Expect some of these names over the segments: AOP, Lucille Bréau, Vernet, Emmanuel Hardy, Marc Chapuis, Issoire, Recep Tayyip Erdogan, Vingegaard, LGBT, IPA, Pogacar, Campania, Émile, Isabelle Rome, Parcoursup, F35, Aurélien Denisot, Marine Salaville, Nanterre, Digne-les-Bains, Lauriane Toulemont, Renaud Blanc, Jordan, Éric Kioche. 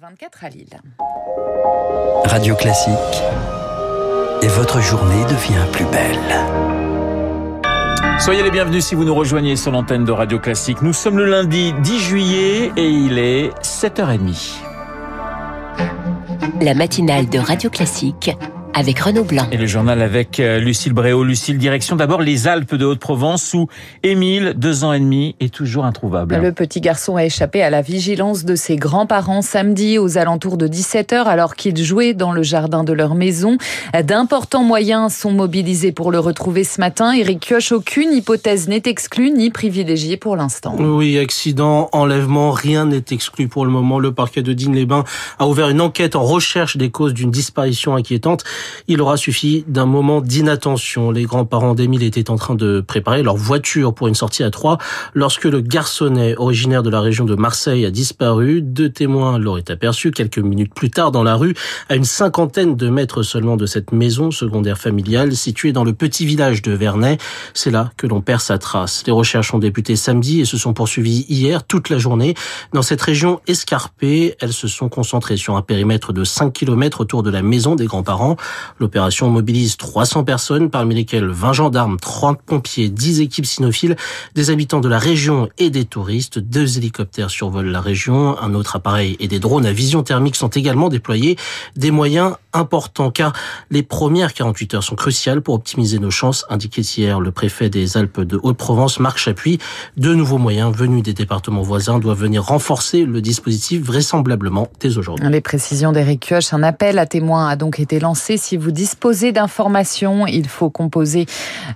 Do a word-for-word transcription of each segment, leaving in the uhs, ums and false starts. vingt-quatre à Lille. Radio Classique. Et votre journée devient plus belle. Soyez les bienvenus si vous nous rejoignez sur l'antenne de Radio Classique. Nous sommes le lundi dix juillet et il est sept heures trente. La matinale de Radio Classique avec Renaud Blanc. Et le journal avec Lucille Bréau. Lucille, direction d'abord les Alpes de Haute-Provence où Émile, deux ans et demi, est toujours introuvable. Le petit garçon a échappé à la vigilance de ses grands-parents samedi aux alentours de dix-sept heures alors qu'ils jouaient dans le jardin de leur maison. D'importants moyens sont mobilisés pour le retrouver ce matin. Éric Kioche, aucune hypothèse n'est exclue ni privilégiée pour l'instant. Oui, accident, enlèvement, rien n'est exclu pour le moment. Le parquet de Digne-les-Bains a ouvert une enquête en recherche des causes d'une disparition inquiétante. Il aura suffi d'un moment d'inattention. Les grands-parents d'Émile étaient en train de préparer leur voiture pour une sortie à Troyes lorsque le garçonnet, originaire de la région de Marseille, a disparu. Deux témoins l'auraient aperçu quelques minutes plus tard dans la rue, à une cinquantaine de mètres seulement de cette maison secondaire familiale située dans le petit village de Vernet. C'est là que l'on perd sa trace. Les recherches ont débuté samedi et se sont poursuivies hier toute la journée. Dans cette région escarpée, elles se sont concentrées sur un périmètre de cinq kilomètres autour de la maison des grands-parents. L'opération mobilise trois cents personnes, parmi lesquelles vingt gendarmes, trente pompiers, dix équipes cynophiles, des habitants de la région et des touristes. Deux hélicoptères survolent la région, un autre appareil et des drones à vision thermique sont également déployés. Des moyens importants, car les premières quarante-huit heures sont cruciales pour optimiser nos chances, indiquait hier le préfet des Alpes de Haute-Provence, Marc Chapuis. De nouveaux moyens venus des départements voisins doivent venir renforcer le dispositif, vraisemblablement dès aujourd'hui. Les précisions d'Éric Kioche, un appel à témoins a donc été lancé. Si vous disposez d'informations, il faut composer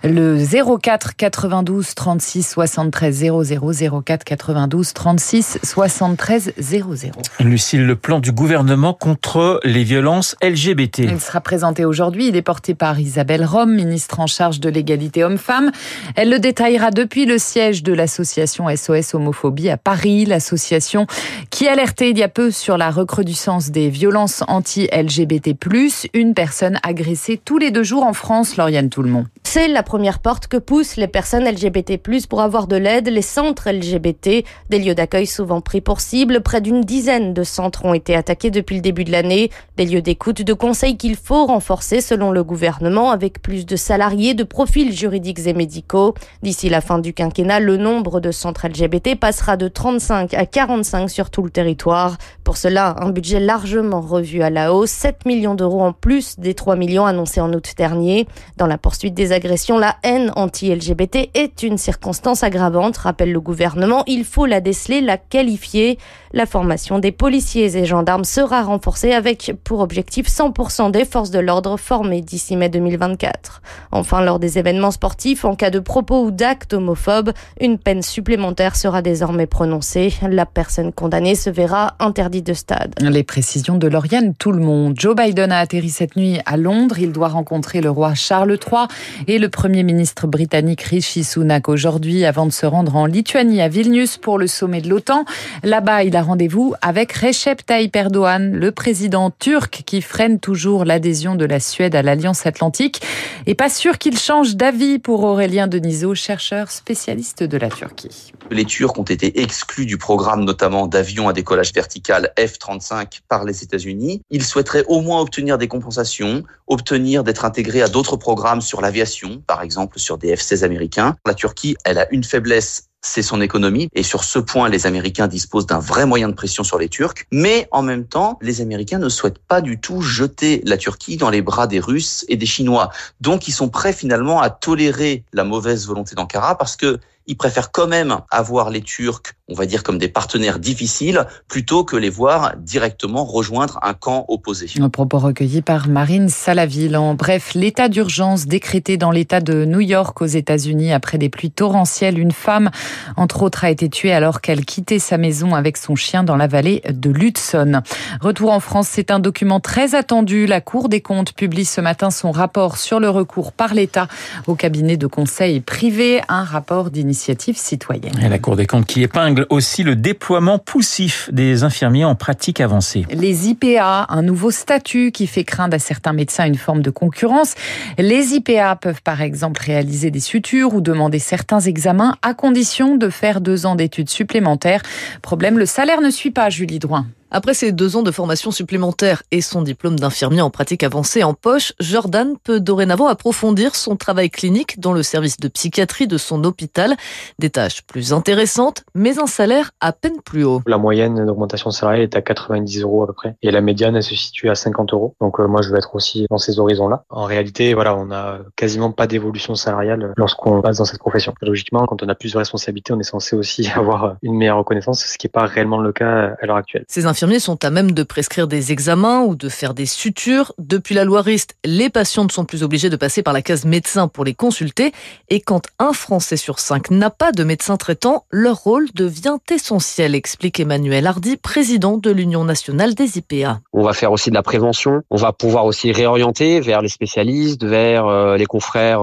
le zéro quatre quatre-vingt-douze trente-six soixante-treize zéro zéro, zéro quatre quatre-vingt-douze trente-six soixante-treize zéro zéro. Lucille, le plan du gouvernement contre les violences L G B T. Il sera présenté aujourd'hui. Il est porté par Isabelle Rome, ministre en charge de l'égalité hommes-femmes. Elle le détaillera depuis le siège de l'association S O S Homophobie à Paris, l'association qui alertait il y a peu sur la recrudescence des violences anti-L G B T plus. Une personne Personnes agressées tous les deux jours en France, Lauriane Toulemont. C'est la première porte que poussent les personnes L G B T plus, pour avoir de l'aide, les centres L G B T, des lieux d'accueil souvent pris pour cible. Près d'une dizaine de centres ont été attaqués depuis le début de l'année. Des lieux d'écoute, de conseils qu'il faut renforcer selon le gouvernement, avec plus de salariés, de profils juridiques et médicaux. D'ici la fin du quinquennat, le nombre de centres L G B T passera de trente-cinq à quarante-cinq sur tout le territoire. Pour cela, un budget largement revu à la hausse, sept millions d'euros en plus des trois millions annoncés en août dernier. Dans la poursuite des agressions, la haine anti-L G B T est une circonstance aggravante, rappelle le gouvernement. Il faut la déceler, la qualifier. La formation des policiers et gendarmes sera renforcée avec pour objectif cent pour cent des forces de l'ordre formées d'ici mai deux mille vingt-quatre. Enfin, lors des événements sportifs, en cas de propos ou d'actes homophobes, une peine supplémentaire sera désormais prononcée. La personne condamnée se verra interdite de stade. Les précisions de Lauriane Toulemont. Joe Biden a atterri cette nuit à Londres. Il doit rencontrer le roi Charles trois et le Premier ministre britannique Rishi Sunak aujourd'hui avant de se rendre en Lituanie à Vilnius pour le sommet de l'OTAN. Là-bas, il a rendez-vous avec Recep Tayyip Erdogan, le président turc qui freine toujours l'adhésion de la Suède à l'Alliance Atlantique. Et pas sûr qu'il change d'avis pour Aurélien Denisot, chercheur spécialiste de la Turquie. Les Turcs ont été exclus du programme notamment d'avions à décollage vertical F trente-cinq par les États-Unis. Ils souhaiteraient au moins obtenir des compensations, obtenir d'être intégré à d'autres programmes sur l'aviation, par exemple sur des F seize américains. La Turquie, elle a une faiblesse, c'est son économie. Et sur ce point, les Américains disposent d'un vrai moyen de pression sur les Turcs. Mais en même temps, les Américains ne souhaitent pas du tout jeter la Turquie dans les bras des Russes et des Chinois. Donc, ils sont prêts finalement à tolérer la mauvaise volonté d'Ankara parce que ils préfèrent quand même avoir les Turcs, on va dire, comme des partenaires difficiles, plutôt que les voir directement rejoindre un camp opposé. Un propos recueilli par Marine Salaville. En bref, l'état d'urgence décrété dans l'État de New York aux États-Unis après des pluies torrentielles. Une femme, entre autres, a été tuée alors qu'elle quittait sa maison avec son chien dans la vallée de l'Hudson. Retour en France, c'est un document très attendu. La Cour des comptes publie ce matin son rapport sur le recours par l'État au cabinet de conseil privé. Un rapport d'initiative citoyenne. Et la Cour des comptes qui épingle aussi le déploiement poussif des infirmiers en pratique avancée. Les I P A, un nouveau statut qui fait craindre à certains médecins une forme de concurrence. Les I P A peuvent par exemple réaliser des sutures ou demander certains examens à condition de faire deux ans d'études supplémentaires. Problème, le salaire ne suit pas, Julie Droin. Après ses deux ans de formation supplémentaire et son diplôme d'infirmier en pratique avancée en poche, Jordan peut dorénavant approfondir son travail clinique dans le service de psychiatrie de son hôpital. Des tâches plus intéressantes, mais un salaire à peine plus haut. La moyenne d'augmentation salariale est à quatre-vingt-dix euros à peu près et la médiane elle se situe à cinquante euros. Donc euh, moi je veux être aussi dans ces horizons-là. En réalité, voilà, on n'a quasiment pas d'évolution salariale lorsqu'on passe dans cette profession. Logiquement, quand on a plus de responsabilités, on est censé aussi avoir une meilleure reconnaissance, ce qui n'est pas réellement le cas à l'heure actuelle. Ces infirmiers sont à même de prescrire des examens ou de faire des sutures. Depuis la loi Rist, les patients ne sont plus obligés de passer par la case médecin pour les consulter. Et quand un Français sur cinq n'a pas de médecin traitant, leur rôle devient essentiel, explique Emmanuel Hardy, président de l'Union nationale des I P A. On va faire aussi de la prévention. On va pouvoir aussi réorienter vers les spécialistes, vers les confrères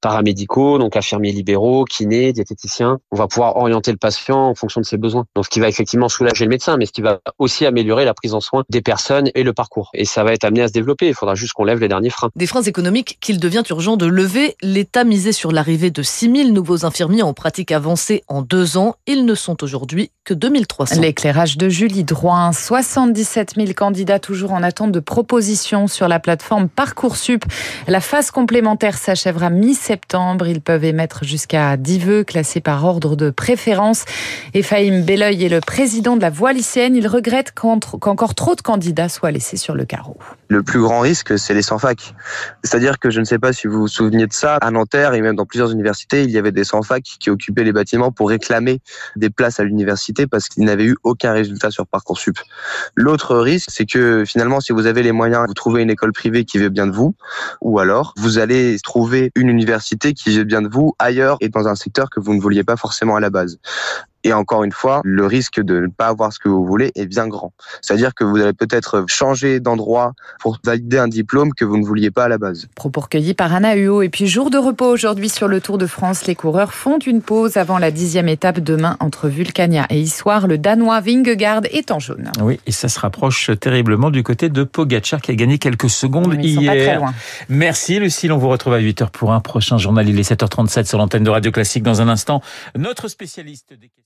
paramédicaux, donc infirmiers libéraux, kinés, diététiciens. On va pouvoir orienter le patient en fonction de ses besoins. Donc, ce qui va effectivement soulager le médecin, mais ce qui va aussi améliorer la prise en soin des personnes et le parcours. Et ça va être amené à se développer. Il faudra juste qu'on lève les derniers freins. Des freins économiques qu'il devient urgent de lever. L'État misait sur l'arrivée de six mille nouveaux infirmiers en pratique avancée en deux ans. Ils ne sont aujourd'hui que deux mille trois cents. L'éclairage de Julie Droin. soixante-dix-sept mille candidats toujours en attente de propositions sur la plateforme Parcoursup. La phase complémentaire s'achèvera mi-septembre. Ils peuvent émettre jusqu'à dix vœux classés par ordre de préférence. Et Fahim Bellouy est le président de la Voix lycéenne. Il regrette qu'encore trop de candidats soient laissés sur le carreau. Le plus grand risque, c'est les sans-fac. C'est-à-dire que je ne sais pas si vous vous souveniez de ça. À Nanterre et même dans plusieurs universités, il y avait des sans-fac qui occupaient les bâtiments pour réclamer des places à l'université parce qu'ils n'avaient eu aucun résultat sur Parcoursup. L'autre risque, c'est que finalement, si vous avez les moyens, vous trouvez une école privée qui veut bien de vous, ou alors vous allez trouver une université qui vient de vous ailleurs et dans un secteur que vous ne vouliez pas forcément à la base. Et encore une fois, le risque de ne pas avoir ce que vous voulez est bien grand. C'est-à-dire que vous allez peut-être changer d'endroit pour valider un diplôme que vous ne vouliez pas à la base. Propos recueillis par Anna Hugo. Et puis jour de repos aujourd'hui sur le Tour de France. Les coureurs font une pause avant la dixième étape demain entre Vulcania et Issoire. Le Danois Vingegaard est en jaune. Oui, et ça se rapproche terriblement du côté de Pogacar qui a gagné quelques secondes oui, hier. Pas très loin. Merci Lucille, on vous retrouve à huit heures pour un prochain journal. Il est sept heures trente-sept sur l'antenne de Radio Classique dans un instant. Notre spécialiste des questions.